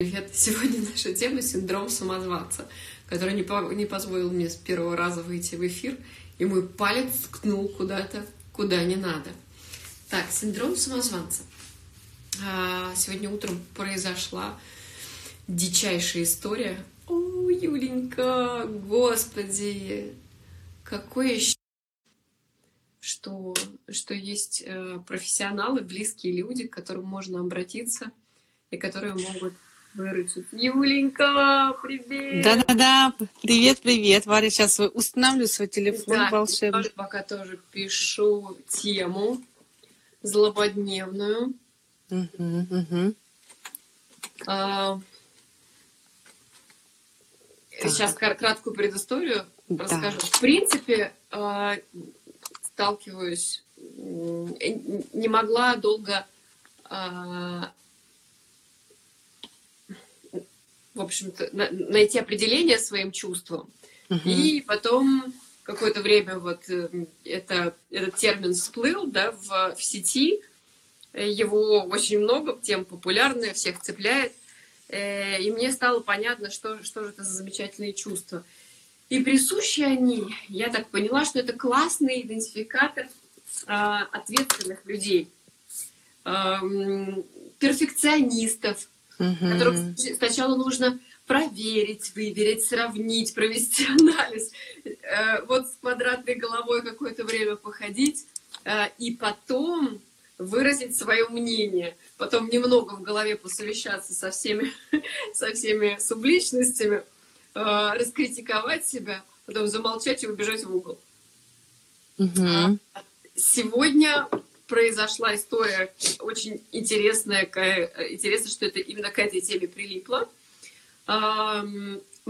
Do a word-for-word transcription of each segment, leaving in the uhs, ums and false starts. Привет! Сегодня наша тема — синдром самозванца, который не, по, не позволил мне с первого раза выйти в эфир, и мой палец ткнул куда-то, куда не надо. Так, синдром самозванца. А, сегодня утром произошла дичайшая история. О, Юленька, господи, какое счастье, что, что есть профессионалы, близкие люди, к которым можно обратиться и которые могут выручить. Юленька, привет! Да-да-да, привет-привет, Варя, сейчас устанавливаю свой телефон, да, волшебный. Я пока тоже пишу тему злободневную. Угу, угу. А, сейчас краткую предысторию расскажу. Да. В принципе, сталкиваюсь, не могла долго... в общем-то, найти определение своим чувствам. Uh-huh. И потом какое-то время вот это, этот термин всплыл, да, в, в сети. Его очень много, тем популярная, всех цепляет. И мне стало понятно, что, что же это за замечательные чувства. И присущи они, я так поняла, что это классный идентификатор а, ответственных людей, а, перфекционистистов, Uh-huh. которым сначала нужно проверить, выверить, сравнить, провести анализ, вот с квадратной головой какое-то время походить, и потом выразить свое мнение, потом немного в голове посовещаться со всеми, со всеми субличностями, раскритиковать себя, потом замолчать и убежать в угол. Uh-huh. Сегодня... произошла история очень интересная. Интересно, что это именно к этой теме прилипло.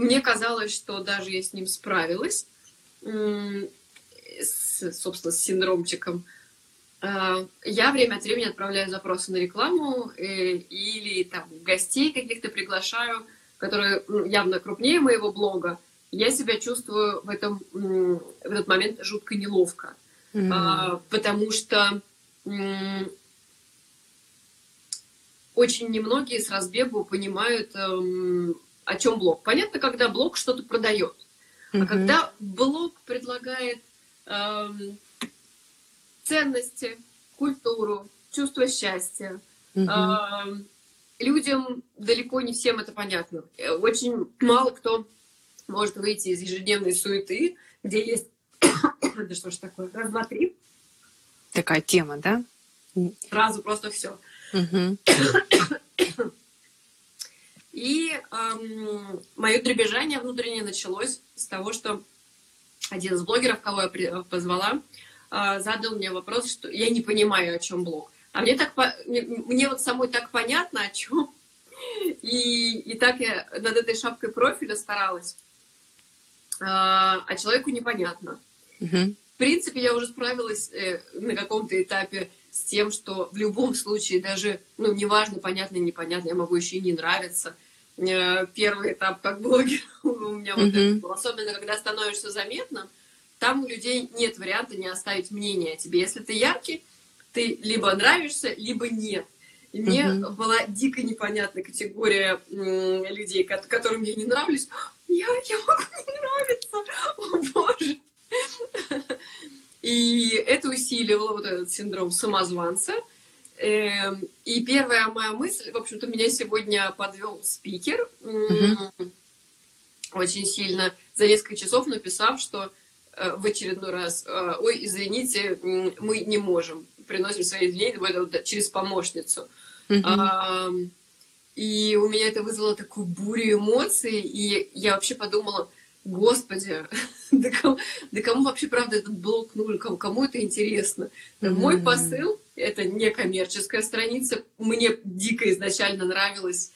Мне казалось, что даже я с ним справилась, с, собственно, с синдромчиком. Я время от времени отправляю запросы на рекламу или там гостей каких-то приглашаю, которые явно крупнее моего блога. Я себя чувствую в, этом, в этот момент жутко неловко, mm-hmm. потому что очень немногие с разбегу понимают, эм, о чем блог. Понятно, когда блог что-то продает, mm-hmm. а когда блог предлагает эм, ценности, культуру, чувство счастья, mm-hmm. эм, людям далеко не всем это понятно. Очень мало кто может выйти из ежедневной суеты, где есть... Да что ж такое? Раз, два, три. Такая тема, да? Сразу просто все. Угу. И эм, мое дребезжание внутреннее началось с того, что один из блогеров, кого я позвала, э, задал мне вопрос, что я не понимаю, о чем блог. А мне так мне, мне вот самой так понятно, о чем. И, и так я над этой шапкой профиля старалась. Э, а человеку непонятно. Угу. В принципе, я уже справилась э, на каком-то этапе с тем, что в любом случае, даже, ну, неважно, понятно, непонятно, я могу еще и не нравиться. Э, первый этап как блогер у меня mm-hmm. вот это был. Особенно, когда становишься заметным, там у людей нет варианта не оставить мнение о тебе. Если ты яркий, ты либо нравишься, либо нет. И мне mm-hmm. была дико непонятна категория м- людей, которым я не нравлюсь. Я, я могу не нравиться, о боже! И это усиливало вот этот синдром самозванца. И первая моя мысль, в общем-то, меня сегодня подвел спикер, mm-hmm. очень сильно, за несколько часов написав, что в очередной раз: ой, извините, мы не можем, приносим свои извинения через помощницу. Mm-hmm. И у меня это вызвало такую бурю эмоций, и я вообще подумала: господи, да кому, да кому вообще, правда, этот блог нужен, кому, кому это интересно? Mm-hmm. Мой посыл — это не коммерческая страница. Мне дико изначально нравилось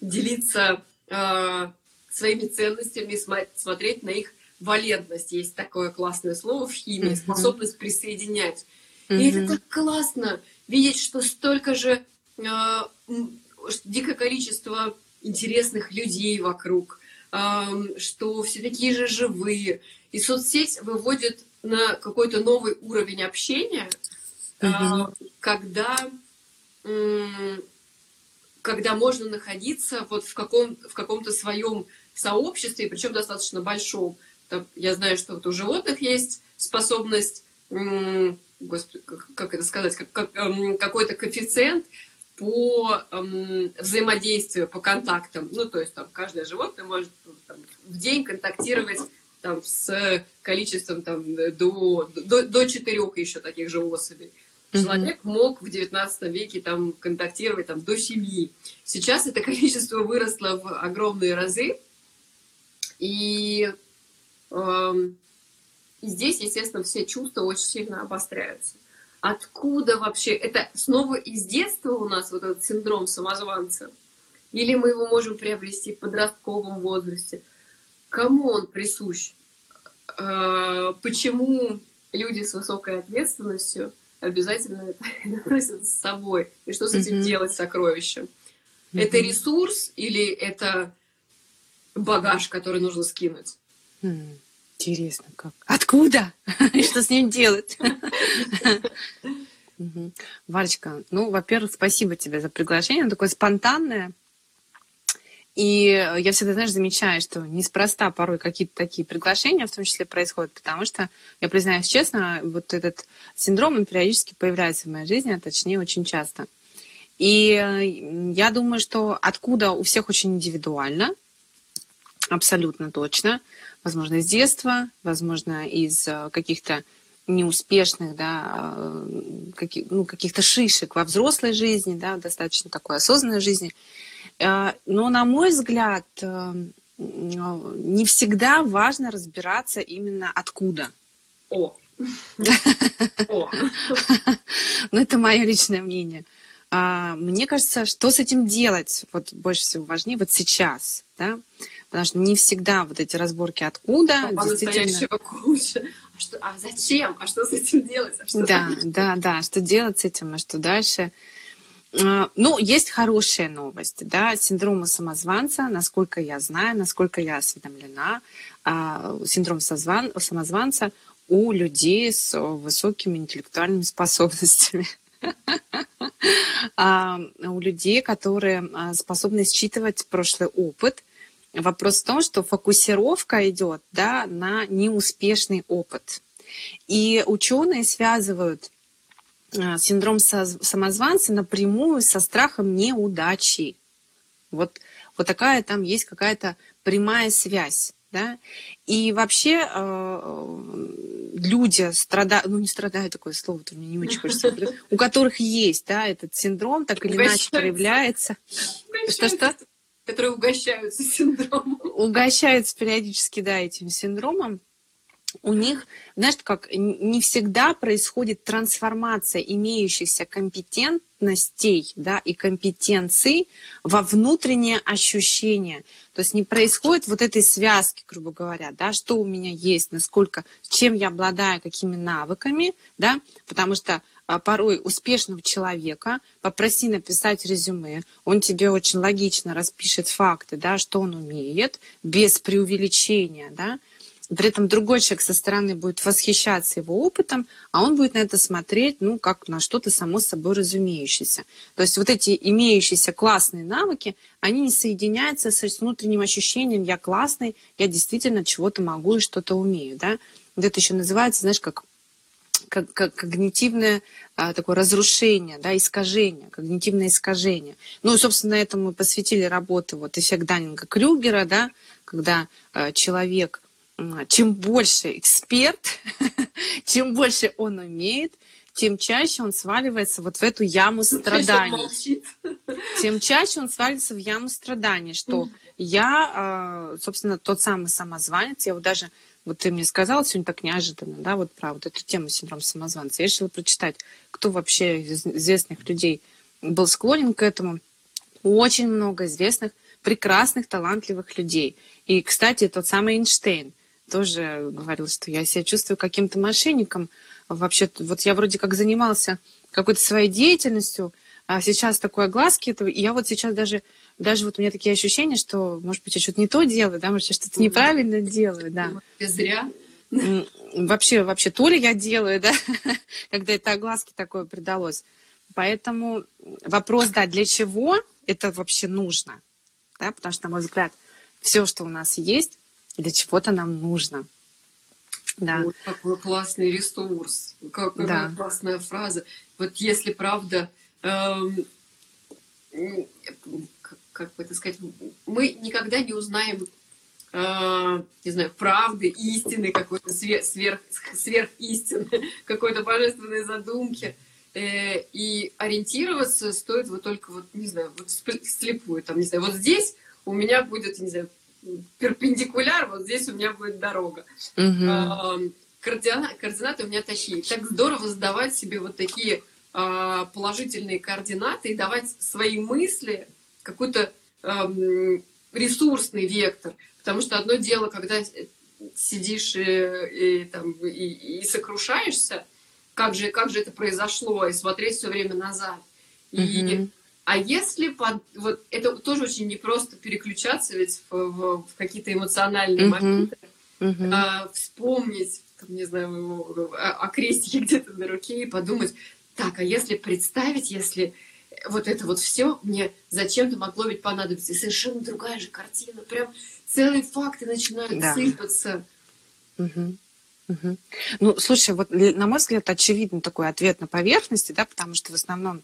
делиться э, своими ценностями, см- смотреть на их валентность. Есть такое классное слово в химии — mm-hmm. способность присоединять. Mm-hmm. И это так классно видеть, что столько же э, дикое количество интересных людей вокруг, что все такие же живые. И соцсеть выводит на какой-то новый уровень общения, mm-hmm. когда когда можно находиться вот в, каком, в каком-то своем сообществе, причем достаточно большом. Там, я знаю, что вот у животных есть способность, м- господи, как, как это сказать, как, как, м- какой-то коэффициент по м- взаимодействию, по контактам. Ну, то есть там каждое животное может там, в день контактировать там, с количеством там, до, до, до четырех еще таких же особей. Человек мог в девятнадцатом веке там, контактировать там, до семьи. Сейчас это количество выросло в огромные разы. И э, здесь, естественно, все чувства очень сильно обостряются. Откуда вообще? Это снова из детства у нас вот этот синдром самозванца? Или мы его можем приобрести в подростковом возрасте? Кому он присущ? Э, почему люди с высокой ответственностью обязательно это носят с собой? И что с этим mm-hmm. делать, сокровищем? Mm-hmm. Это ресурс или это багаж, который нужно скинуть? Mm. Интересно, как? Откуда? И что с ним делать? Валечка, ну, во-первых, спасибо тебе за приглашение. Оно такое спонтанное. И я всегда, знаешь, замечаю, что неспроста порой какие-то такие приглашения в том числе происходят, потому что, я признаюсь честно, вот этот синдром, он периодически появляется в моей жизни, а точнее очень часто. И я думаю, что откуда у всех очень индивидуально, абсолютно точно, возможно, из детства, возможно, из каких-то неуспешных, да, каких, ну, каких-то шишек во взрослой жизни, да, достаточно такой осознанной жизни. Но, на мой взгляд, не всегда важно разбираться именно откуда. О! Ну, это мое личное мнение. Мне кажется, что с этим делать, вот больше всего важнее вот сейчас, да? Потому что не всегда вот эти разборки откуда. Действительно... А, что, а зачем? А что с этим делать? А что да, там... да, да. Что делать с этим, а что дальше? Ну, есть хорошая новость, да, синдром самозванца, насколько я знаю, насколько я осведомлена, синдром самозванца у людей с высокими интеллектуальными способностями, у людей, которые способны считывать прошлый опыт. Вопрос в том, что фокусировка идет, да, на неуспешный опыт. И ученые связывают синдром самозванца напрямую со страхом неудачи. Вот, вот такая там есть какая-то прямая связь. Да? И вообще э, люди страдают, ну не страдают, такое слово, мне не очень хочется, у которых есть, да, этот синдром, так или иначе проявляется. Что-что? Которые угощаются синдромом. Угощаются периодически, да, этим синдромом. У них, знаешь, как не всегда происходит трансформация имеющихся компетентностей, да, и компетенций во внутреннее ощущение. То есть не происходит вот этой связки, грубо говоря, да, что у меня есть, насколько, чем я обладаю, какими навыками, да, потому что порой успешного человека попроси написать резюме, он тебе очень логично распишет факты, да, что он умеет, без преувеличения, да. При этом другой человек со стороны будет восхищаться его опытом, а он будет на это смотреть, ну, как на что-то само собой разумеющееся. То есть вот эти имеющиеся классные навыки, они не соединяются с внутренним ощущением «я классный, я действительно чего-то могу и что-то умею». Да? Вот это еще называется, знаешь, как, как, как когнитивное а, такое разрушение, да, искажение, когнитивное искажение. Ну, и, собственно, этому мы посвятили работу вот, «Эффект Даннинга-Крюгера», да, когда а, человек... Чем больше эксперт, чем больше он умеет, тем чаще он сваливается вот в эту яму страданий. Тем чаще он сваливается в яму страданий, что я, собственно, тот самый самозванец. Я вот даже, вот ты мне сказала сегодня так неожиданно, да, вот про вот эту тему синдрома самозванца. Я решила прочитать, кто вообще из известных людей был склонен к этому. Очень много известных, прекрасных, талантливых людей. И, кстати, тот самый Эйнштейн тоже говорил, что я себя чувствую каким-то мошенником. Вообще-то, вот я вроде как занимался какой-то своей деятельностью, а сейчас такой огласки этого. И я вот сейчас даже, даже вот у меня такие ощущения, что, может быть, я что-то не то делаю, да, может, я что-то неправильно делаю, да. Зря. Вообще, вообще, то ли я делаю, да, когда это огласке такое придалось. Поэтому вопрос, да, для чего это вообще нужно. Да? Потому что, на мой взгляд, все, что у нас есть, для чего-то нам нужно. Да. Вот какой классный ресурс, какая да. классная фраза. Вот если правда, эм, как, как бы это сказать, мы никогда не узнаем, э, не знаю, правды, истины, какой-то сверх, сверх, сверхистины, какой-то божественной задумки. Э, и ориентироваться стоит вот только, вот, не знаю, вот слепую, там, не знаю, вот здесь у меня будет, не знаю, перпендикуляр, вот здесь у меня будет дорога. Угу. А, координа, координаты у меня такие. Так здорово задавать себе вот такие а, положительные координаты и давать свои мысли какой-то а, ресурсный вектор. Потому что одно дело, когда сидишь и, и, там, и, и сокрушаешься, как же, как же это произошло, и смотреть все время назад. Угу. И а если под, вот это тоже очень непросто переключаться ведь в, в, в какие-то эмоциональные uh-huh. моменты, uh-huh. а, вспомнить, там, не знаю, о, о крестике где-то на руке и подумать, так, а если представить, если вот это вот все мне зачем-то могло ведь понадобиться, и совершенно другая же картина, прям целые факты начинают да. сыпаться. Uh-huh. Uh-huh. Ну, слушай, вот на мой взгляд очевидно такой ответ на поверхности, да, потому что в основном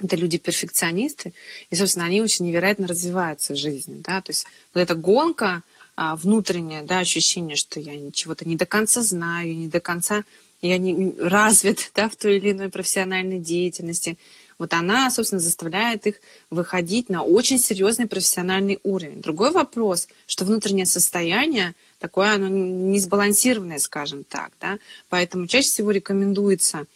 это люди-перфекционисты, и, собственно, они очень невероятно развиваются в жизни, да, то есть вот эта гонка внутренняя, да, ощущение, что я чего-то не до конца знаю, не до конца, я не развит, да, в той или иной профессиональной деятельности, вот она, собственно, заставляет их выходить на очень серьезный профессиональный уровень. Другой вопрос, что внутреннее состояние такое, оно не сбалансированное, скажем так, да, поэтому чаще всего рекомендуется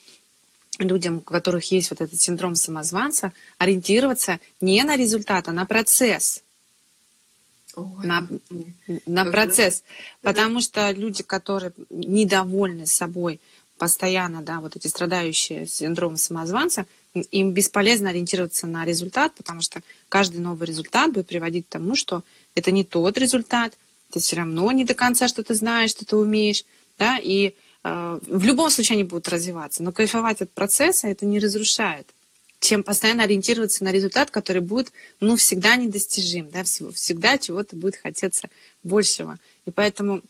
людям, у которых есть вот этот синдром самозванца, ориентироваться не на результат, а на процесс. Ой, на, на процесс. Да. Потому что люди, которые недовольны собой постоянно, да, вот эти страдающие синдромом самозванца, им бесполезно ориентироваться на результат, потому что каждый новый результат будет приводить к тому, что это не тот результат, ты все равно не до конца что-то знаешь, что ты умеешь, да, и в любом случае они будут развиваться, но кайфовать от процесса это не разрушает, чем постоянно ориентироваться на результат, который будет, ну, всегда недостижим, да, всегда чего-то будет хотеться большего. И поэтому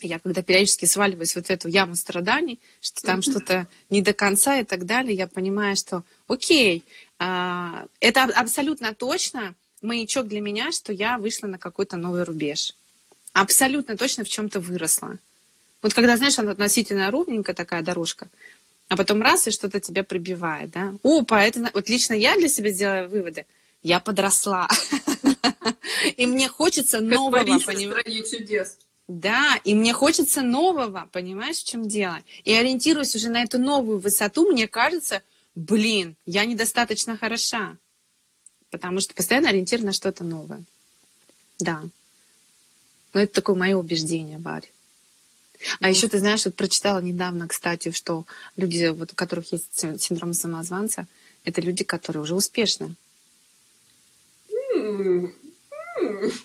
я, когда периодически сваливаюсь вот в эту яму страданий, что там что-то не до конца и так далее, я понимаю, что окей, это абсолютно точно маячок для меня, что я вышла на какой-то новый рубеж. Абсолютно точно в чем-то выросла. Вот когда, знаешь, она относительно ровненькая такая дорожка, а потом раз, и что-то тебя прибивает, да? Опа, это... Вот лично я для себя сделала выводы. Я подросла. И мне хочется нового, понимаешь? Да, и мне хочется нового, понимаешь, в чем дело? И ориентируясь уже на эту новую высоту, мне кажется, блин, я недостаточно хороша. Потому что постоянно ориентир на что-то новое. Да. Но это такое мое убеждение, Варя. А еще ты знаешь, вот прочитала недавно, кстати, что люди, вот, у которых есть синдром самозванца, это люди, которые уже успешны. Mm-hmm.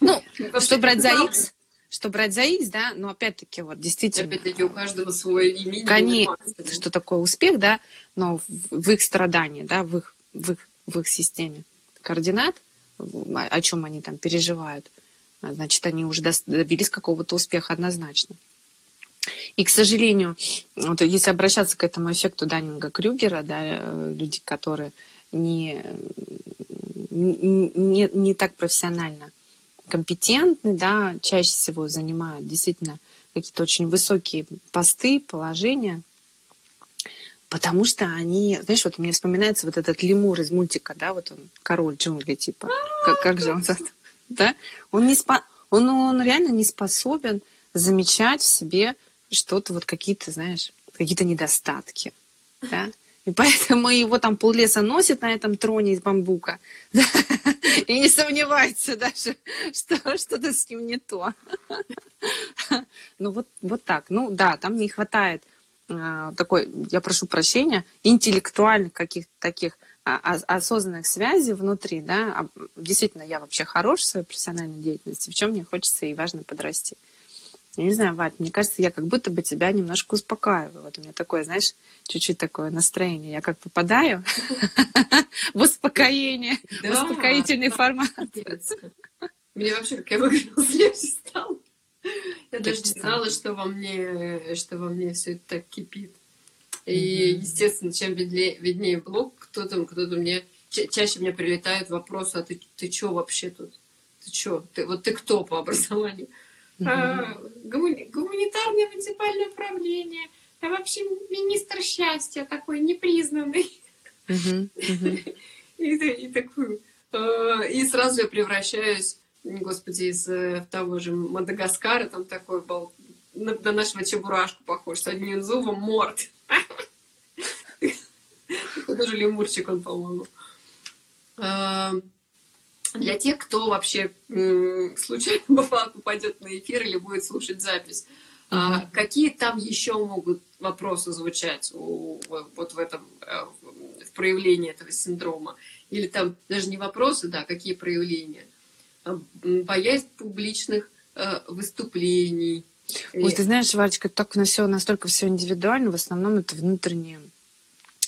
Ну, mm-hmm. что брать за X, что брать за X, да, но опять-таки вот действительно. Опять-таки у каждого свой имени. Конечно, что такое успех, да, но в их страдании, да, в их, в их, в их системе координат, о чем они там переживают, значит, они уже добились какого-то успеха однозначно. И, к сожалению, вот если обращаться к этому эффекту Даннинга-Крюгера, да, люди, которые не, не, не так профессионально компетентны, да, чаще всего занимают действительно какие-то очень высокие посты, положения, потому что они, знаешь, вот мне вспоминается вот этот лемур из мультика, да, вот он, король джунглей, типа, как, как же он, да, он, не спа, он, он реально не способен замечать в себе что-то, вот какие-то, знаешь, какие-то недостатки, да? И поэтому его там поллеса носит на этом троне из бамбука, да? И не сомневается даже, что что-то с ним не то. Ну вот, вот так. Ну да, там не хватает э, такой, я прошу прощения, интеллектуальных каких-то таких осознанных связей внутри, да? Действительно, я вообще хорош в своей профессиональной деятельности, в чем мне хочется и важно подрасти. Я не знаю, Вать, мне кажется, я как будто бы тебя немножко успокаиваю. Вот у меня такое, знаешь, чуть-чуть такое настроение. Я как попадаю в успокоение, в успокоительный формат. Мне вообще, как я выглядела, легче стало. Я даже не знала, что во мне, что во мне все это так кипит. И, естественно, чем виднее, виднее блог, кто-то, кто-то мне... Ча- чаще мне прилетают вопросы, а ты, ты чё вообще тут? Ты чё? Ты, вот ты кто по образованию? Mm-hmm. А, гумани- гуманитарное муниципальное управление. А вообще министр счастья такой непризнанный. Mm-hmm. Mm-hmm. и, и, такой, а, и сразу я превращаюсь, господи, из того же Мадагаскара, там такой был, на, на нашего Чебурашку похож, с одним зубом морд. Тоже лемурчик он, по-моему. Для тех, кто вообще случайно попадет на эфир или будет слушать запись, mm-hmm. какие там еще могут вопросы звучать у, вот в этом в проявлении этого синдрома? Или там даже не вопросы, да, какие проявления? Боязнь публичных выступлений. Ой, ты знаешь, Варечка, так у нас все, настолько все индивидуально, в основном это внутренние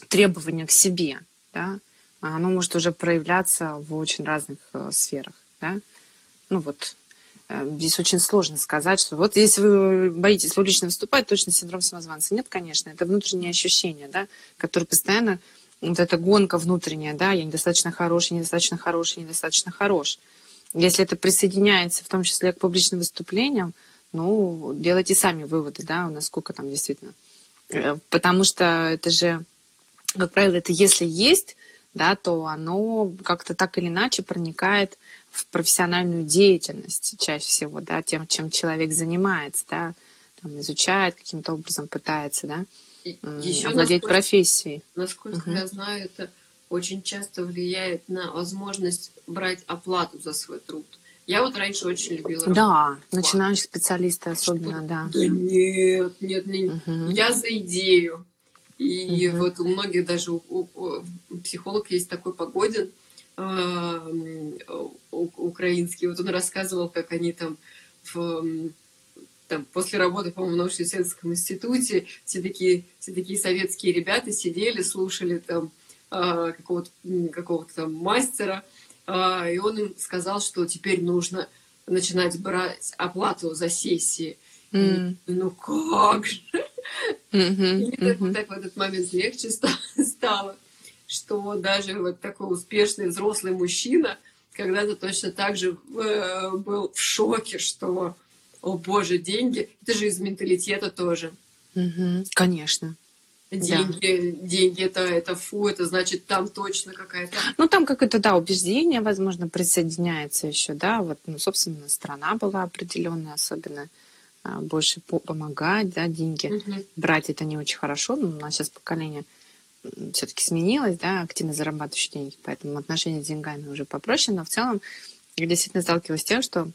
требования к себе, да? Оно может уже проявляться в очень разных э, сферах, да? Ну вот, э, здесь очень сложно сказать, что вот если вы боитесь публично выступать, точно синдром самозванца. Нет, конечно, это внутреннее ощущение, да, которое постоянно, вот эта гонка внутренняя, да, я недостаточно хорош, я недостаточно хорош, я недостаточно хорош. Если это присоединяется в том числе к публичным выступлениям, ну, делайте сами выводы, да, насколько там действительно. Потому что это же, как правило, это если есть, да, то оно как-то так или иначе проникает в профессиональную деятельность чаще всего, да, тем, чем человек занимается, да, там, изучает, каким-то образом пытается, да, еще овладеть насколько, профессией. Насколько uh-huh. я знаю, это очень часто влияет на возможность брать оплату за свой труд. Я вот раньше очень любила работать. Да, начинающие специалисты особенно, вот, да. Да нет, нет, нет, угу. я за идею. И угу. вот у многих даже, у, у, у психолог есть такой Погодин, э, у, украинский. Вот он рассказывал, как они там, в, там после работы, по-моему, в научно-исследовательском институте, все такие, все такие советские ребята сидели, слушали там э, какого-то, какого-то там мастера. И он им сказал, что теперь нужно начинать брать оплату за сессии. Mm. И, ну как же? Mm-hmm. И так, mm-hmm. так в этот момент легче стало, что даже вот такой успешный взрослый мужчина когда-то точно так же был в шоке, что, о боже, деньги. Это же из менталитета тоже. Mm-hmm. Конечно. Деньги, да. деньги это, это фу, это значит, там точно какая-то... Ну, там какое-то, да, убеждение, возможно, присоединяется еще, да, вот, ну, собственно, страна была определенная, особенно больше помогать, да, деньги угу. брать, это не очень хорошо, но у нас сейчас поколение все-таки сменилось, да, активно зарабатывающие деньги, поэтому отношение с деньгами уже попроще, но в целом я действительно сталкиваюсь с тем, что,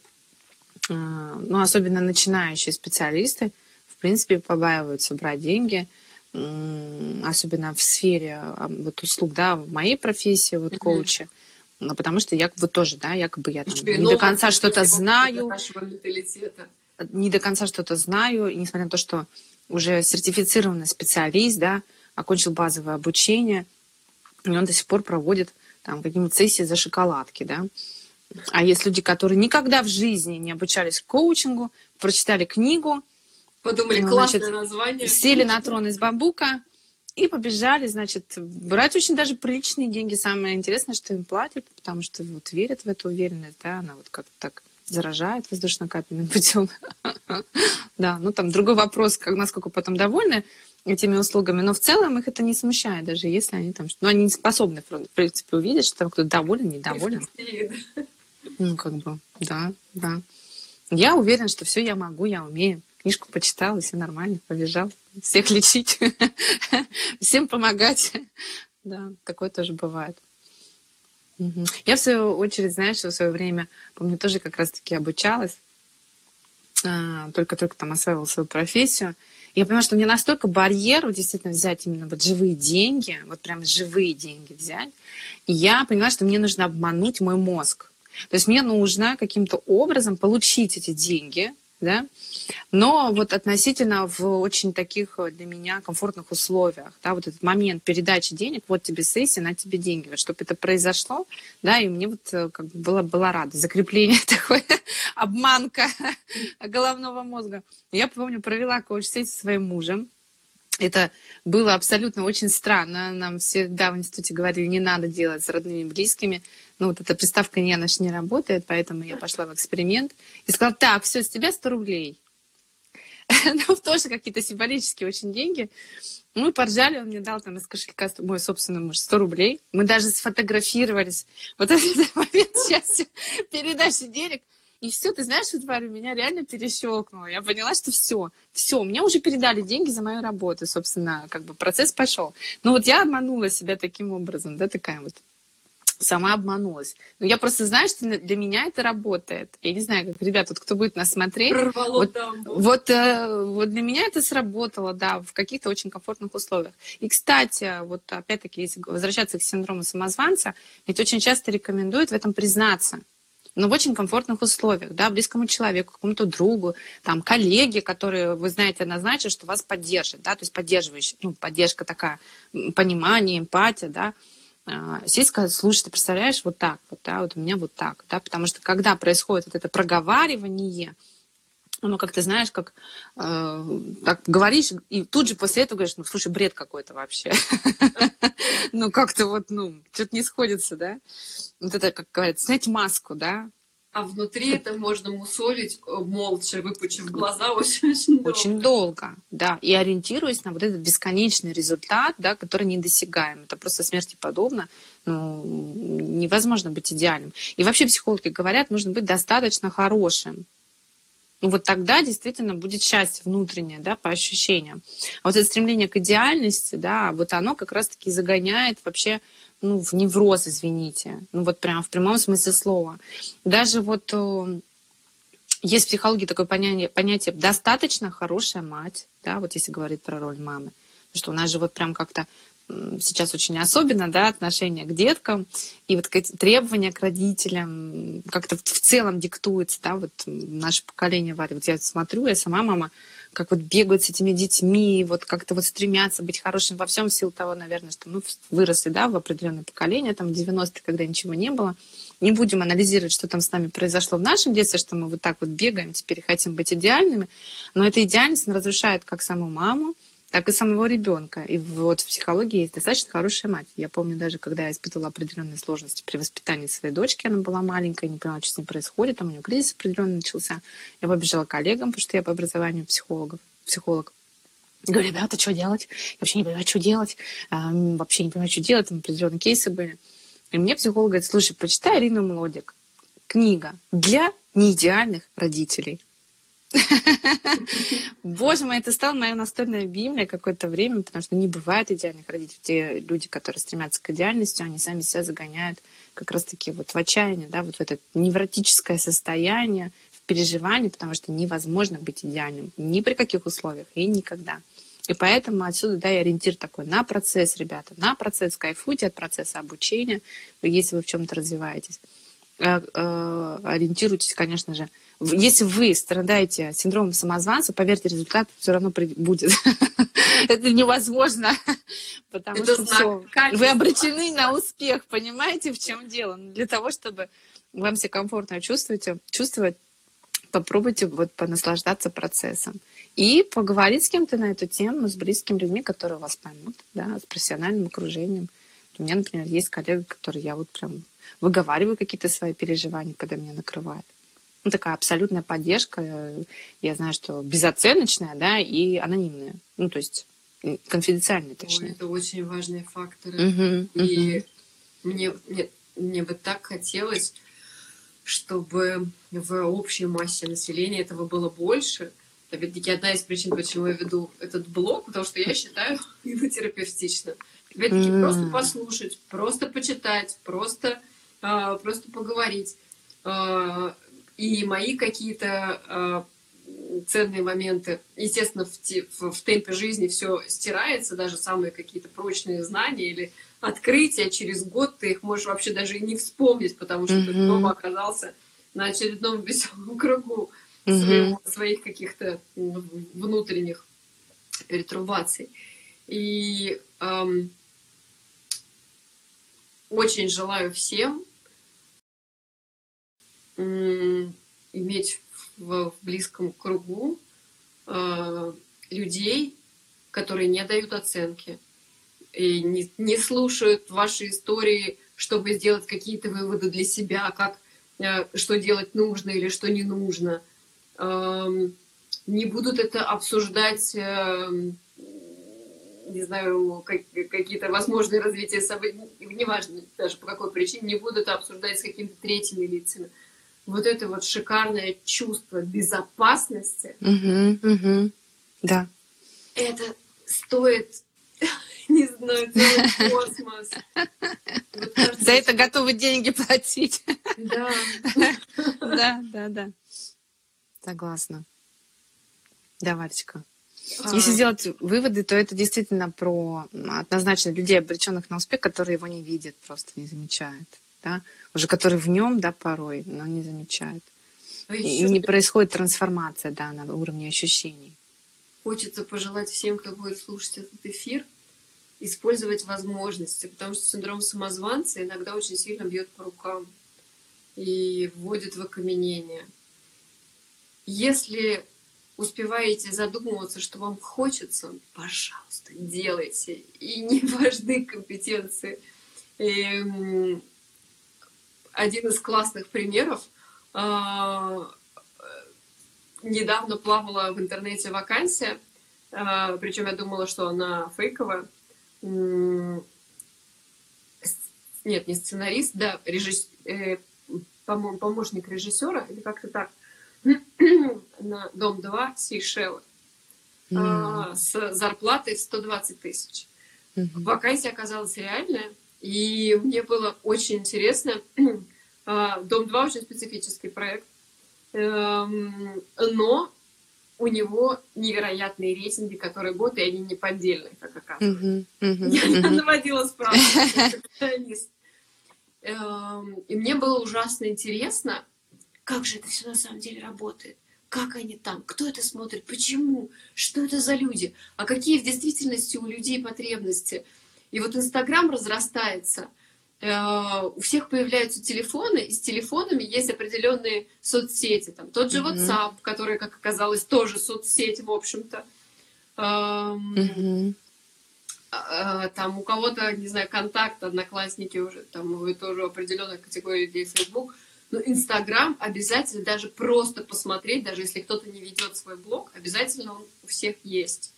ну, особенно начинающие специалисты, в принципе, побаиваются брать деньги, особенно в сфере вот, услуг, да, в моей профессии, вот, mm-hmm. коуча, ну, потому что я вот тоже, да, якобы я там, не до конца что-то знаю, не до конца что-то знаю, и несмотря на то, что уже сертифицированный специалист, да, окончил базовое обучение, и он до сих пор проводит там какие-нибудь сессии за шоколадки, да. А есть люди, которые никогда в жизни не обучались коучингу, прочитали книгу, подумали, ну, классное значит, название. Сели на трон из бамбука и побежали, значит, брать очень даже приличные деньги. Самое интересное, что им платят, потому что вот верят в эту уверенность, да, она вот как-то так заражает воздушно-капельным путем. Да, ну там другой вопрос, как, насколько потом довольны этими услугами, но в целом их это не смущает, даже если они там, ну они не способны, в принципе, увидеть, что там кто-то доволен, недоволен. Ну, как бы, да, да. Я уверена, что все я могу, я умею. Книжку почитала, все нормально, побежал. Всех лечить, всем помогать. Да, такое тоже бывает. Угу. Я, в свою очередь, знаешь, что в свое время, помню, тоже как раз-таки обучалась, только-только там осваивала свою профессию. Я понимаю, что мне настолько барьер действительно взять именно вот живые деньги, вот прям живые деньги взять. И я поняла, что мне нужно обмануть мой мозг. То есть мне нужно каким-то образом получить эти деньги, да? Но вот относительно в очень таких для меня комфортных условиях, да, вот этот момент передачи денег, вот тебе сессия, на тебе деньги, вот, чтобы это произошло, да, и мне вот как бы была, была рада, закрепление такое, обманка головного мозга. Я помню, провела коуч-сессию со своим мужем. Это было абсолютно очень странно. Нам всегда в институте говорили, не надо делать с родными и близкими. Ну, вот эта приставка «не», она же не работает, поэтому я пошла в эксперимент. И сказала, так, все, с тебя сто рублей. Ну, тоже какие-то символические очень деньги. Мы поржали, он мне дал там из кошелька мой собственный муж сто рублей. Мы даже сфотографировались. Вот этот момент счастья, передачи денег. И все, ты знаешь, вот, Варя, меня реально перещелкнуло. Я поняла, что все, все, мне уже передали деньги за мою работу, собственно, как бы процесс пошел. Но вот я обманула себя таким образом, да, такая вот, сама обманулась. Но я просто знаю, что для меня это работает. Я не знаю, как, ребят, вот кто будет нас смотреть. Прорвало вот, вот, вот для меня это сработало, да, в каких-то очень комфортных условиях. И, кстати, вот опять-таки, если возвращаться к синдрому самозванца, ведь очень часто рекомендуют в этом признаться. Но в очень комфортных условиях, да, близкому человеку, какому-то другу, там, коллеге, которые, вы знаете, однозначно, что вас поддержит, да, то есть поддерживающий, ну, поддержка такая, понимание, эмпатия, да. Сесть, сказать, слушай, ты представляешь, вот так вот, да, вот у меня вот так, да, потому что когда происходит вот это проговаривание, ну, как ты знаешь, как э, так говоришь, и тут же после этого говоришь, ну, слушай, бред какой-то вообще. Ну, как-то вот, ну, что-то не сходится, да? Вот это, как говорят, снять маску, да? А внутри это можно мусолить молча, выпучив глаза очень-очень долго. Очень долго, да. И ориентируясь на вот этот бесконечный результат, да, который недосягаем. Это просто смерти подобно. Ну, невозможно быть идеальным. И вообще психологи говорят, нужно быть достаточно хорошим. Ну, вот тогда действительно будет счастье внутреннее, да, по ощущениям. А вот это стремление к идеальности, да, вот оно как раз-таки загоняет вообще, ну, в невроз, извините. Ну, вот прям в прямом смысле слова. Даже вот есть в психологии такое понятие, понятие «достаточно хорошая мать», да, вот если говорить про роль мамы. Потому что у нас же вот прям как-то сейчас очень особенно, да, отношение к деткам, и вот требования к родителям как-то в целом диктуется, да, вот наше поколение, Варя, вот я смотрю, я сама мама, как вот бегают с этими детьми, вот как-то вот стремятся быть хорошим во всем в силу того, наверное, что мы выросли, да, в определенное поколение, там, в девяностые, когда ничего не было. Не будем анализировать, что там с нами произошло в нашем детстве, что мы вот так вот бегаем, теперь хотим быть идеальными, но эта идеальность разрушает как саму маму, так и самого ребенка. И вот в психологии есть достаточно хорошая мать. Я помню даже, когда я испытывала определенные сложности при воспитании своей дочки, она была маленькая, не понимала, что с ней происходит, там у нее кризис определенный начался. Я побежала к коллегам, потому что я по образованию психолог. психолог. Говорю, ребята, что делать? Я вообще не понимаю, что делать. Эм, вообще не понимаю, что делать. Там определенные кейсы были. И мне психолог говорит, слушай, прочитай Ирину Молодик. Книга для неидеальных родителей. Боже мой, это стало моя настольная библия какое-то время, потому что не бывает идеальных родителей. Те люди, которые стремятся к идеальности, они сами себя загоняют как раз-таки вот в отчаяние, да, вот в это невротическое состояние, в переживание, потому что невозможно быть идеальным ни при каких условиях и никогда. И поэтому отсюда, да, и ориентир такой на процесс, ребята, на процесс, кайфуйте от процесса обучения, если вы в чем-то развиваетесь. Ориентируйтесь, конечно же. Если вы страдаете синдромом самозванца, поверьте, результат все равно будет. Это невозможно, потому что все. Вы обречены на успех, понимаете, в чем дело? Для того, чтобы вам себя комфортно чувствовать, попробуйте вот понаслаждаться процессом. И поговорить с кем-то на эту тему, с близкими людьми, которые вас поймут, да, с профессиональным окружением. У меня, например, есть коллега, которые я вот прям выговариваю какие-то свои переживания, когда меня накрывает. Ну, такая абсолютная поддержка, я знаю, что безоценочная, да, и анонимная. Ну, то есть конфиденциальная, точнее. Ой, это очень важные факторы. Uh-huh, uh-huh. И мне, мне, мне бы так хотелось, чтобы в общей массе населения этого было больше. Опять-таки, одна из причин, почему я веду этот блог, потому что я считаю его терапевтичным. Опять-таки, mm. просто послушать, просто почитать, просто, э, просто поговорить. Э, и мои какие-то э, ценные моменты, естественно, в, те, в, в темпе жизни все стирается, даже самые какие-то прочные знания или открытия, через год ты их можешь вообще даже и не вспомнить, потому что mm-hmm. ты снова оказался на очередном веселом кругу. своего, своих каких-то внутренних пертурбаций. И эм, очень желаю всем эм, иметь в, в близком кругу э, людей, которые не дают оценки и не, не слушают ваши истории, чтобы сделать какие-то выводы для себя, как, э, что делать нужно или что не нужно. Эм, не будут это обсуждать, э, не знаю, как, какие-то возможные развития событий, неважно даже по какой причине, не будут это обсуждать с какими-то третьими лицами. Вот это вот шикарное чувство безопасности, угу, угу. Да. Это стоит, не знаю, целый космос. Вот, кажется, за это готовы деньги платить. Да. Да, да, да. Согласна. Да, Варечка. Если сделать выводы, то это действительно про однозначно людей, обреченных на успех, которые его не видят, просто не замечают. Да? Уже которые в нем, да, порой, но не замечают. А и не ты... происходит трансформация, да, на уровне ощущений. Хочется пожелать всем, кто будет слушать этот эфир, использовать возможности, потому что синдром самозванца иногда очень сильно бьет по рукам и вводит в окаменение. Если успеваете задумываться, что вам хочется, пожалуйста, делайте. И не важны компетенции. И один из классных примеров. Недавно плавала в интернете вакансия, причем я думала, что она фейковая. Нет, не сценарист, да, режисс... помощник режиссера, или как-то так. На Дом-два Сейшелы mm. с зарплатой в сто двадцать тысяч. Mm-hmm. Вакансия оказалась реальная, и мне было очень интересно. Дом-два очень специфический проект, но у него невероятные рейтинги, которые год, и они неподдельные, как оказывается. Mm-hmm. Mm-hmm. Я наводила справку. И мне было ужасно интересно, как же это все на самом деле работает. Как они там? Кто это смотрит? Почему? Что это за люди? А какие в действительности у людей потребности? И вот Инстаграм разрастается, у всех появляются телефоны, и с телефонами есть определенные соцсети. Там тот же WhatsApp, mm-hmm. который, как оказалось, тоже соцсеть, в общем-то. Mm-hmm. Там у кого-то, не знаю, контакт, одноклассники уже, там тоже определенная категория людей, Facebook. Но Инстаграм обязательно, даже просто посмотреть, даже если кто-то не ведет свой блог, обязательно он у всех есть.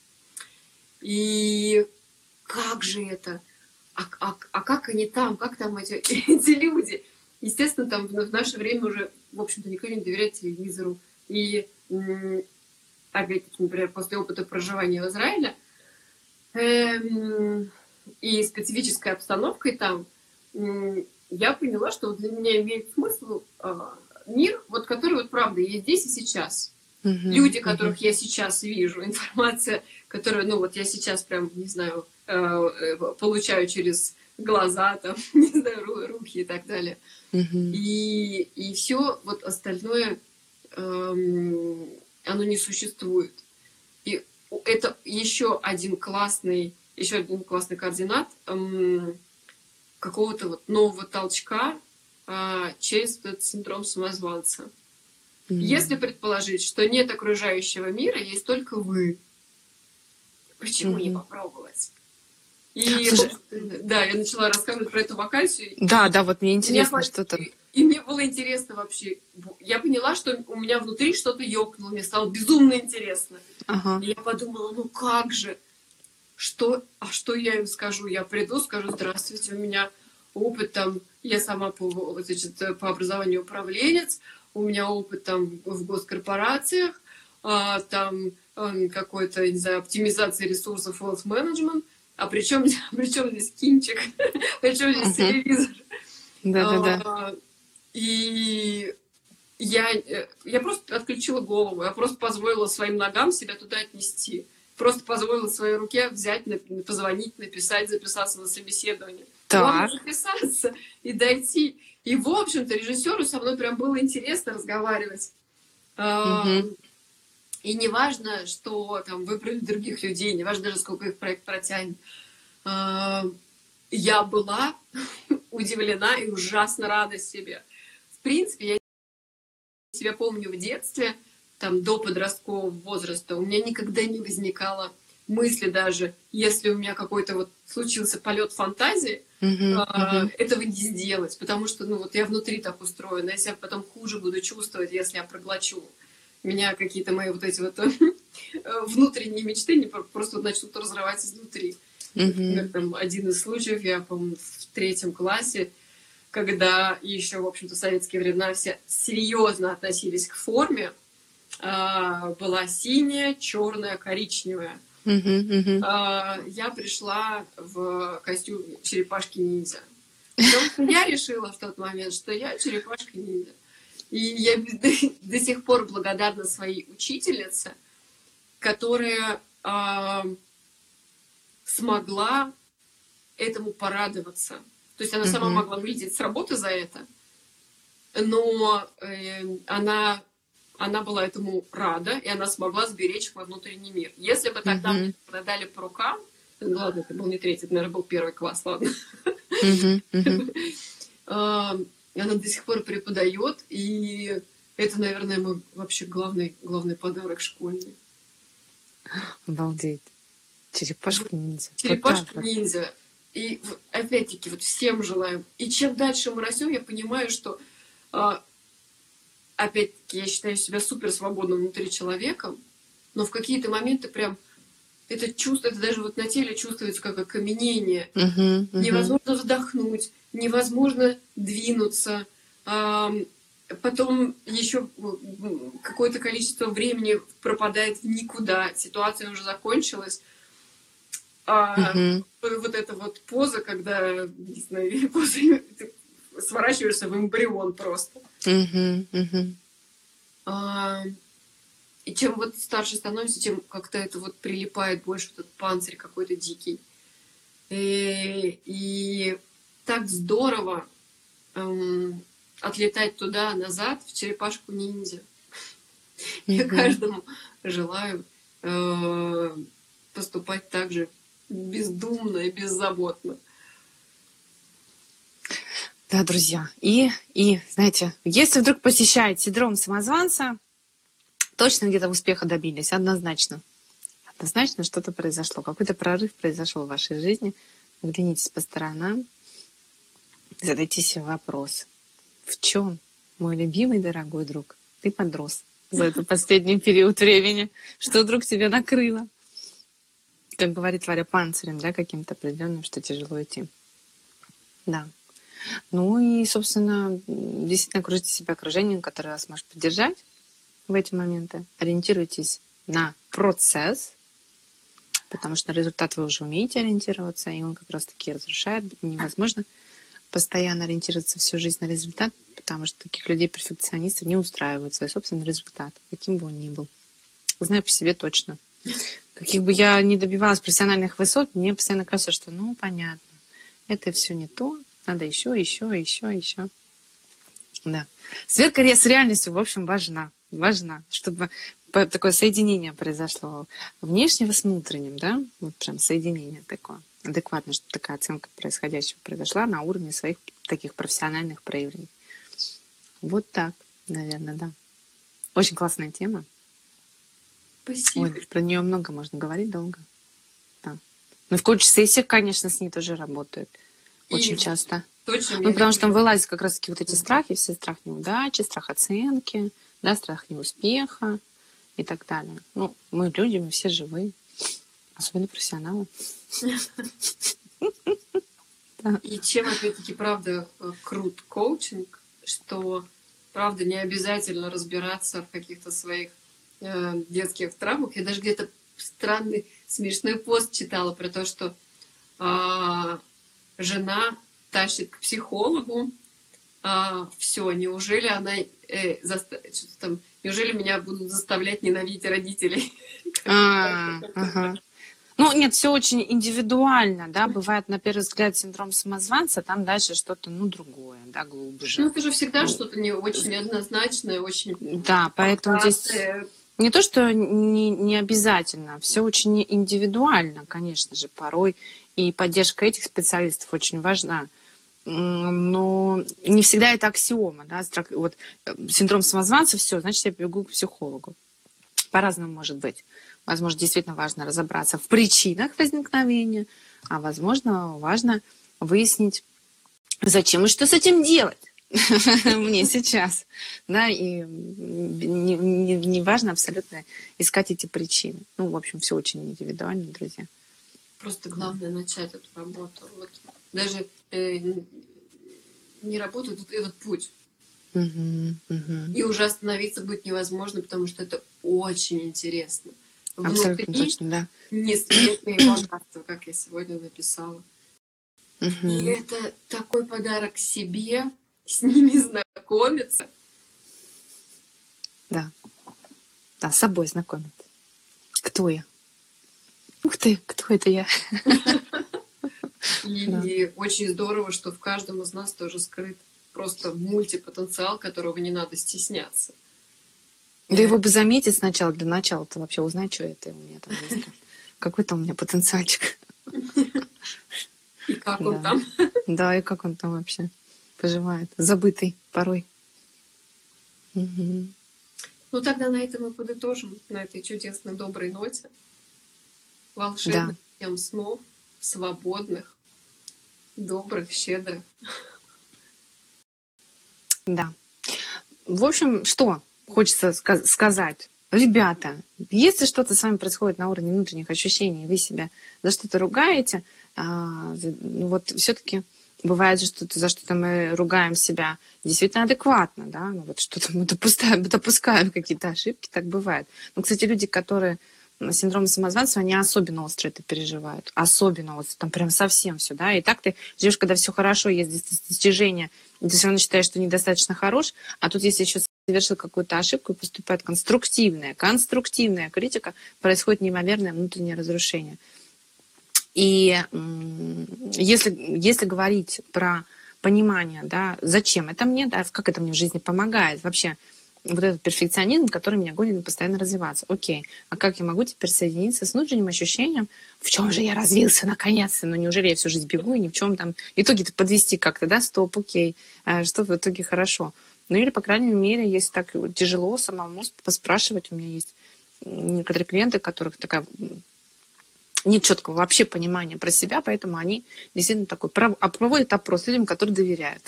И как же это? А, а, а как они там? Как там эти, эти люди? Естественно, там в наше время уже, в общем-то, никто не доверяет телевизору. И опять-таки, например, после опыта проживания в Израиле эм, и специфической обстановкой там, эм, я поняла, что для меня имеет смысл э, мир, вот который вот правда есть здесь и сейчас. Uh-huh, Люди, которых uh-huh. я сейчас вижу, информация, которую, ну вот я сейчас прям, не знаю, э, получаю через глаза, там, не знаю, руки и так далее. Uh-huh. И, и все вот остальное, э, оно не существует. И это еще один классный, еще один классный координат. Э, какого-то вот нового толчка а, через этот синдром самозванца. Mm. Если предположить, что нет окружающего мира, есть только вы, почему mm. не попробовать? И Слушай, вот, да, я начала рассказывать про эту вакансию. Да, да, вот мне интересно меня, что-то. И, и мне было интересно вообще. Я поняла, что у меня внутри что-то ёкнуло, мне стало безумно интересно. Ага. И я подумала, ну как же? Что, а что я им скажу? Я приду, скажу, здравствуйте, у меня опыт там, я сама по, значит, по образованию управленец, у меня опыт там в госкорпорациях, а, там какой-то, не знаю, оптимизации ресурсов, wealth management, а при чем, при чем здесь кинчик, при чем здесь телевизор? Да-да-да. И я просто отключила голову, я просто позволила своим ногам себя туда отнести. Просто позволила своей руке взять, позвонить, написать, записаться на собеседование. Главное записаться и дойти. И, в общем-то, режиссеру со мной прям было интересно разговаривать. Mm-hmm. И не важно, что там выбрали других людей, не важно даже, сколько их проект протянет. Я была удивлена и ужасно рада себе. В принципе, я себя помню в детстве, там, до подросткового возраста, у меня никогда не возникало мысли даже, если у меня какой-то вот случился полет фантазии, mm-hmm, mm-hmm. этого не сделать, потому что, ну, вот я внутри так устроена, я себя потом хуже буду чувствовать, если я проглочу. Меня какие-то мои вот эти вот внутренние мечты не просто вот начнут разрывать изнутри. Mm-hmm. Там один из случаев, я, по-моему, в третьем классе, когда еще, в общем-то, в советские времена все серьезно относились к форме, а, была синяя, черная, коричневая. Mm-hmm, mm-hmm. А, я пришла в костюм черепашки-ниндзя. Потому что я решила в тот момент, что я черепашка-ниндзя. И я до, до сих пор благодарна своей учительнице, которая а, смогла этому порадоваться. То есть она mm-hmm. сама могла вылететь с работы за это, но э, она, она была этому рада, и она смогла сберечь мой внутренний мир. Если бы тогда mm-hmm. продали по рукам... Ну, ладно, это был не третий, это, наверное, был первый класс, ладно. Mm-hmm. Mm-hmm. И она до сих пор преподает, и это, наверное, мой вообще главный, главный подарок школьный. Обалдеть. Черепашка-ниндзя. Черепашка-ниндзя. И опять-таки вот всем желаем. И чем дальше мы растем, я понимаю, что опять-таки я считаю себя супер свободным внутри человеком, но в какие-то моменты прям это чувство, это даже вот на теле чувствуется как окаменение. Uh-huh, uh-huh. Невозможно вздохнуть, невозможно двинуться. Потом еще какое-то количество времени пропадает в никуда. Ситуация уже закончилась. А uh-huh. вот эта вот поза, когда, не знаю, поза, ты сворачиваешься в эмбрион просто. Uh-huh, uh-huh. А, и чем вот старше становишься, тем как-то это вот прилипает больше, этот панцирь какой-то дикий. И, и так здорово эм, отлетать туда-назад в черепашку-ниндзя. Mm-hmm. Я каждому желаю э, поступать так же бездумно и беззаботно. Да, друзья. И, и, знаете, если вдруг посещает синдром самозванца, точно где-то успеха добились, однозначно. Однозначно что-то произошло, какой-то прорыв произошел в вашей жизни. Оглянитесь по сторонам, задайте себе вопрос. В чем, мой любимый, дорогой друг, ты подрос за этот последний период времени? Что вдруг тебя накрыло? Как говорит Варя, панцирем, да, каким-то определенным, что тяжело идти. Да. Ну и, собственно, действительно окружите себя окружением, которое вас может поддержать в эти моменты. Ориентируйтесь на процесс, потому что на результат вы уже умеете ориентироваться, и он как раз-таки разрушает. Невозможно постоянно ориентироваться всю жизнь на результат, потому что таких людей-перфекционистов не устраивают свой собственный результат, каким бы он ни был. Знаю по себе точно. Каких бы я ни добивалась профессиональных высот, мне постоянно кажется, что ну, понятно, это все не то, надо еще, еще, еще, еще. Да. Сверка с реальностью, в общем, важна. Важна, чтобы такое соединение произошло внешнего с внутренним, да, вот прям соединение такое. Адекватно, чтобы такая оценка происходящего произошла на уровне своих таких профессиональных проявлений. Вот так, наверное, да. Очень классная тема. Спасибо. Ой, про нее много можно говорить долго. Да. Но в коуч-сессиях, конечно, с ней тоже работают. Очень и часто. Точно. Ну, потому что там вылазят как раз-таки вот эти страхи, все страх неудачи, страх оценки, да, страх неуспеха и так далее. Ну, мы люди, мы все живые. Особенно профессионалы. И чем, опять-таки, правда, крут коучинг, что, правда, не обязательно разбираться в каких-то своих детских травмах. Я даже где-то странный смешной пост читала про то, что а, жена тащит к психологу. А, все, неужели она э, заста... что-то там, неужели меня будут заставлять ненавидеть родителей? Ну, нет, все очень индивидуально, да, бывает, на первый взгляд, синдром самозванца, там дальше что-то, ну, другое, да, глубже. Ну, это же всегда что-то не очень однозначное, очень... Да, поэтому здесь не то, что не, не обязательно, все очень индивидуально, конечно же, порой, и поддержка этих специалистов очень важна. Но не всегда это аксиома, да, вот синдром самозванца, все, значит, я бегу к психологу. По-разному может быть. Возможно, действительно важно разобраться в причинах возникновения, а, возможно, важно выяснить, зачем и что с этим делать мне сейчас. Да, и не важно абсолютно искать эти причины. Ну, в общем, все очень индивидуально, друзья. Просто главное начать эту работу. Вот даже э, не работу, тут этот путь. Угу, угу. И уже остановиться будет невозможно, потому что это очень интересно. Абсолютно внутри, точно, да. Несметные богатства, как я сегодня написала. Угу. И это такой подарок себе, с ними знакомиться. Да. Да, с собой знакомиться. Кто я? Ух ты, кто это я? И очень здорово, что в каждом из нас тоже скрыт просто мультипотенциал, которого не надо стесняться. Да его бы заметить сначала, для начала-то вообще узнать, что это у меня там есть. Какой-то у меня потенциальчик. И как да. он там. Да, и как он там вообще поживает. Забытый порой. Угу. Ну тогда на этом мы подытожим, на этой чудесной доброй ноте. Волшебных да. тем снов, свободных, добрых, щедрых. Да. В общем, что хочется сказ- сказать? Ребята, если что-то с вами происходит на уровне внутренних ощущений, вы себя за что-то ругаете, а, вот все-таки бывает же, что за что-то мы ругаем себя действительно адекватно, да, ну, вот что-то мы допускаем, допускаем какие-то ошибки, так бывает. Но, кстати, люди, которые синдром самозванца, они особенно остро это переживают. Особенно остро, там прям совсем все, да. И так ты живешь, когда все хорошо, есть достижения, и ты все равно считаешь, что недостаточно хорош, а тут если еще совершил какую-то ошибку и поступает конструктивная, конструктивная критика, происходит неимоверное внутреннее разрушение. И если, если говорить про понимание, да, зачем это мне, да, как это мне в жизни помогает, вообще вот этот перфекционизм, который меня гонит постоянно развиваться. Окей, а как я могу теперь соединиться с внутренним ощущением, в чем же я развился наконец-то, ну неужели я всю жизнь бегу и ни в чем там, итоги-то подвести как-то, да, стоп, окей, что в итоге хорошо. Ну или, по крайней мере, если так тяжело самому поспрашивать, у меня есть некоторые клиенты, у которых такая нет четкого вообще понимания про себя, поэтому они действительно такой проводят опрос людям, которые доверяют.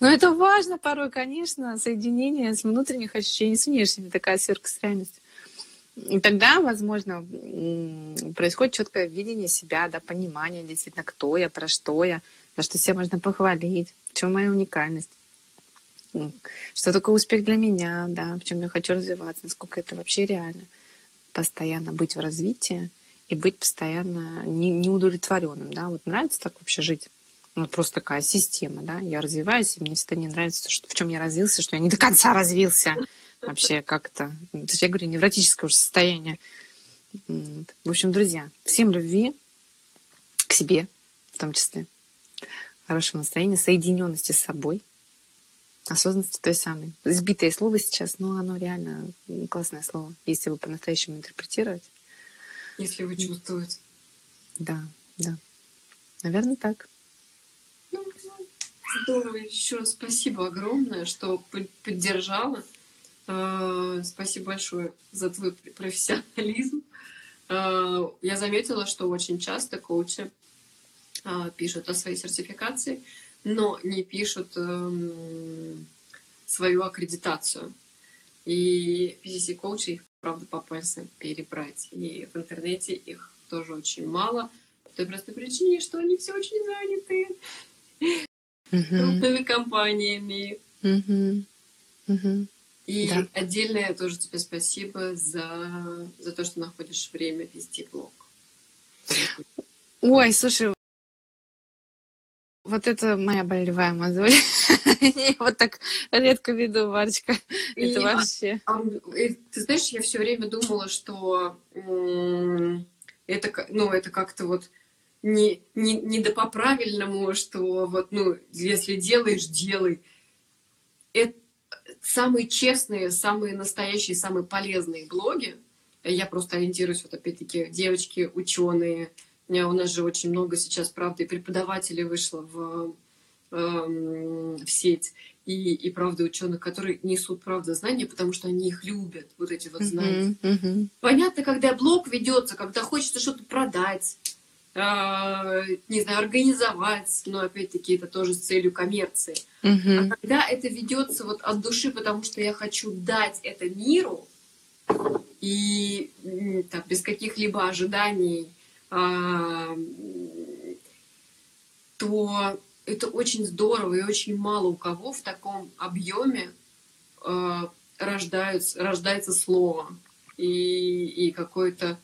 Но это важно порой, конечно, соединение с внутренних ощущений с внешними, такая сверка с реальностью. И тогда, возможно, происходит четкое видение себя, да, понимание действительно, кто я, про что я, за что себя можно похвалить, в чем моя уникальность, что такое успех для меня, да, в чем я хочу развиваться, насколько это вообще реально. Постоянно быть в развитии и быть постоянно неудовлетворенным. Да? Вот нравится так вообще жить? Ну, просто такая система, да, я развиваюсь, и мне всегда не нравится, что, в чем я развился, что я не до конца развился вообще как-то. То есть я говорю, невротическое уже состояние. Вот. В общем, друзья, всем любви к себе, в том числе, хорошего настроения, соединенности с собой, осознанности той самой. Избитое слово сейчас, но оно реально классное слово, если вы по-настоящему интерпретировать. Если вы чувствуете. Да, да. Наверное, так. Здорово. Еще раз спасибо огромное, что поддержала. Спасибо большое за твой профессионализм. Я заметила, что очень часто коучи пишут о своей сертификации, но не пишут свою аккредитацию. И пи си си-коучи их, правда, по пальцам перебрать. И в интернете их тоже очень мало. По той простой причине, что они все очень заняты. Крупными uh-huh. компаниями. Uh-huh. Uh-huh. И да. отдельное тоже тебе спасибо за, за то, что находишь время вести блог. Ой, слушай, Вот это моя болевая мозоль. Я вот так редко веду, Варочка. Это вообще... Ты знаешь, я все время думала, что это, ну, это как-то вот не, не, не до по-правильному, что вот, ну, если делаешь, делай. Это самые честные, самые настоящие, самые полезные блоги. Я просто ориентируюсь, вот опять-таки, девочки, ученые. У нас же очень много сейчас, правда, и преподавателей вышло в, в сеть, и, и, правда, ученых, которые несут, правда, знания, потому что они их любят, вот эти вот знания. Mm-hmm. Mm-hmm. Понятно, когда блог ведется, когда хочется что-то продать, э, не знаю, организовать, но, опять-таки, это тоже с целью коммерции. Mm-hmm. А когда это ведется вот от души, потому что я хочу дать это миру, и там, без каких-либо ожиданий, то это очень здорово, и очень мало у кого в таком объеме э, рождаются, рождается слово и, и какое-то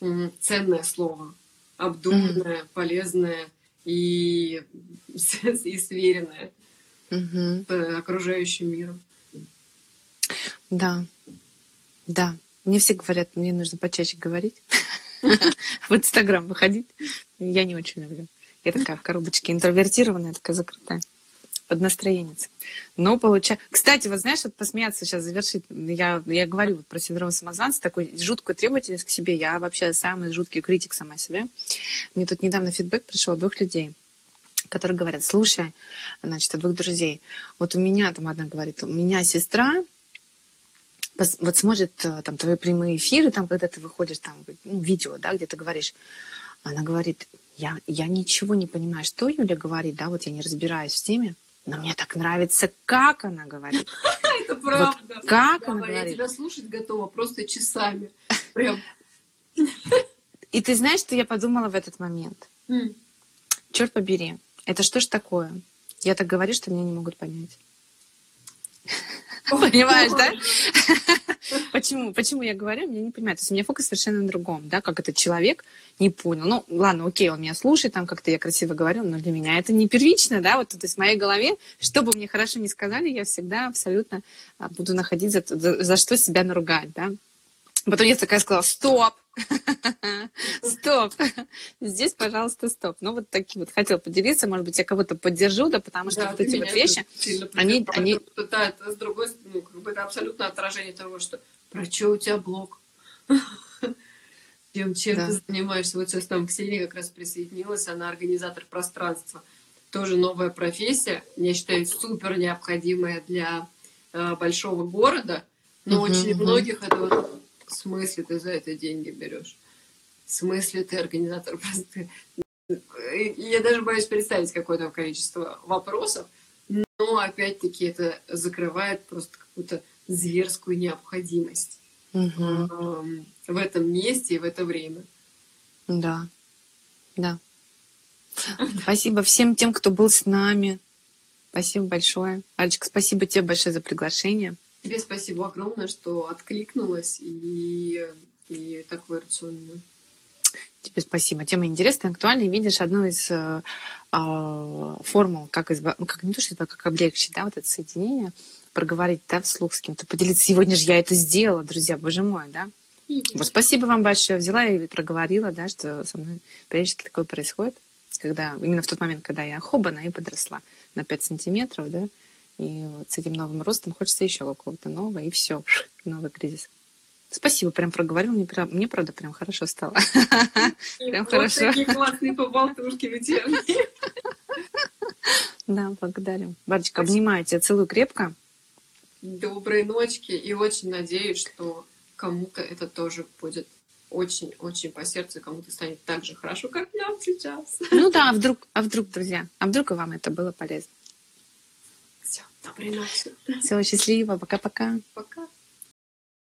э, ценное слово, обдуманное, mm-hmm. полезное и, и сверенное mm-hmm. с окружающим миром. Да, да. Мне все говорят, мне нужно почаще говорить. В Инстаграм выходить. Я не очень люблю. Я такая в коробочке интровертированная, такая закрытая. Под настроенец. Но получается... Кстати, вот знаешь, вот посмеяться сейчас, завершить. Я, я говорю вот про синдром самозванца, такой жуткую требовательность к себе. Я вообще самый жуткий критик сама себе. Мне тут недавно фидбэк пришел от двух людей, которые говорят, слушай, значит, от двух друзей. Вот у меня, там одна говорит, у меня сестра вот смотрит там твои прямые эфиры, там, когда ты выходишь, там, ну, видео, да, где ты говоришь, она говорит, я, я ничего не понимаю, что Юля говорит, да, вот я не разбираюсь в теме, но мне так нравится, как она говорит. Это правда. Как она говорит. Я тебя слушать готова просто часами. И ты знаешь, что я подумала в этот момент? Черт побери, это что ж такое? Я так говорю, что меня не могут понять. Понимаешь, да? Почему? Почему я говорю, меня не понимают. То есть у меня фокус совершенно на другом, да, как этот человек не понял. Ну, ладно, окей, он меня слушает, там как-то я красиво говорю, но для меня это не первично, да, вот то есть в моей голове, что бы мне хорошо ни сказали, я всегда абсолютно буду находить за, за, за что себя наругать, да. Потом я такая сказала, стоп, стоп, здесь, пожалуйста, стоп. Ну, вот такие вот хотела поделиться, может быть, я кого-то поддержу, да, потому что да, вот эти вот вещи, они... они... Да, это с другой стороны, ну, как бы это абсолютно отражение того, что про что у тебя блог, чем, чем да. ты занимаешься. Вот сейчас там Ксения как раз присоединилась, она организатор пространства. Тоже новая профессия, я считаю, супер необходимая для э, большого города, но uh-huh, очень uh-huh. многих это вот... В смысле ты за это деньги берешь? В смысле ты организатор? Просто... Я даже боюсь представить какое-то количество вопросов, но опять-таки это закрывает просто какую-то зверскую необходимость угу. в этом месте и в это время. Да, да. Спасибо всем тем, кто был с нами. Спасибо большое. Алечка, спасибо тебе большое за приглашение. Тебе спасибо огромное, что откликнулась и, и так вырационно. Тебе спасибо. Тема интересная, актуальная. Видишь, одну из э, э, формул, как, изба... ну, как не то, что это, как облегчить, да, вот это соединение, проговорить, да, вслух с кем-то, поделиться. Сегодня же я это сделала, друзья, боже мой, да. Вот, спасибо вам большое. Взяла и проговорила, да, что со мной периодически такое происходит, когда, именно в тот момент, когда я хобана и подросла на пять сантиметров, да. И вот с этим новым ростом хочется еще какого-то нового, и все, новый кризис. Спасибо, прям проговорил, мне, прям, мне правда прям хорошо стало. Прям хорошо. Такие классные поболтушки вечерние. Да, благодарю. Барочка, обнимаю тебя, целую крепко. Доброй ночки, и очень надеюсь, что кому-то это тоже будет очень-очень по сердцу, кому-то станет так же хорошо, как нам сейчас. Ну да, а вдруг, а вдруг, друзья, а вдруг и вам это было полезно. Доброй ночи. Всего счастливо. Пока-пока. Пока.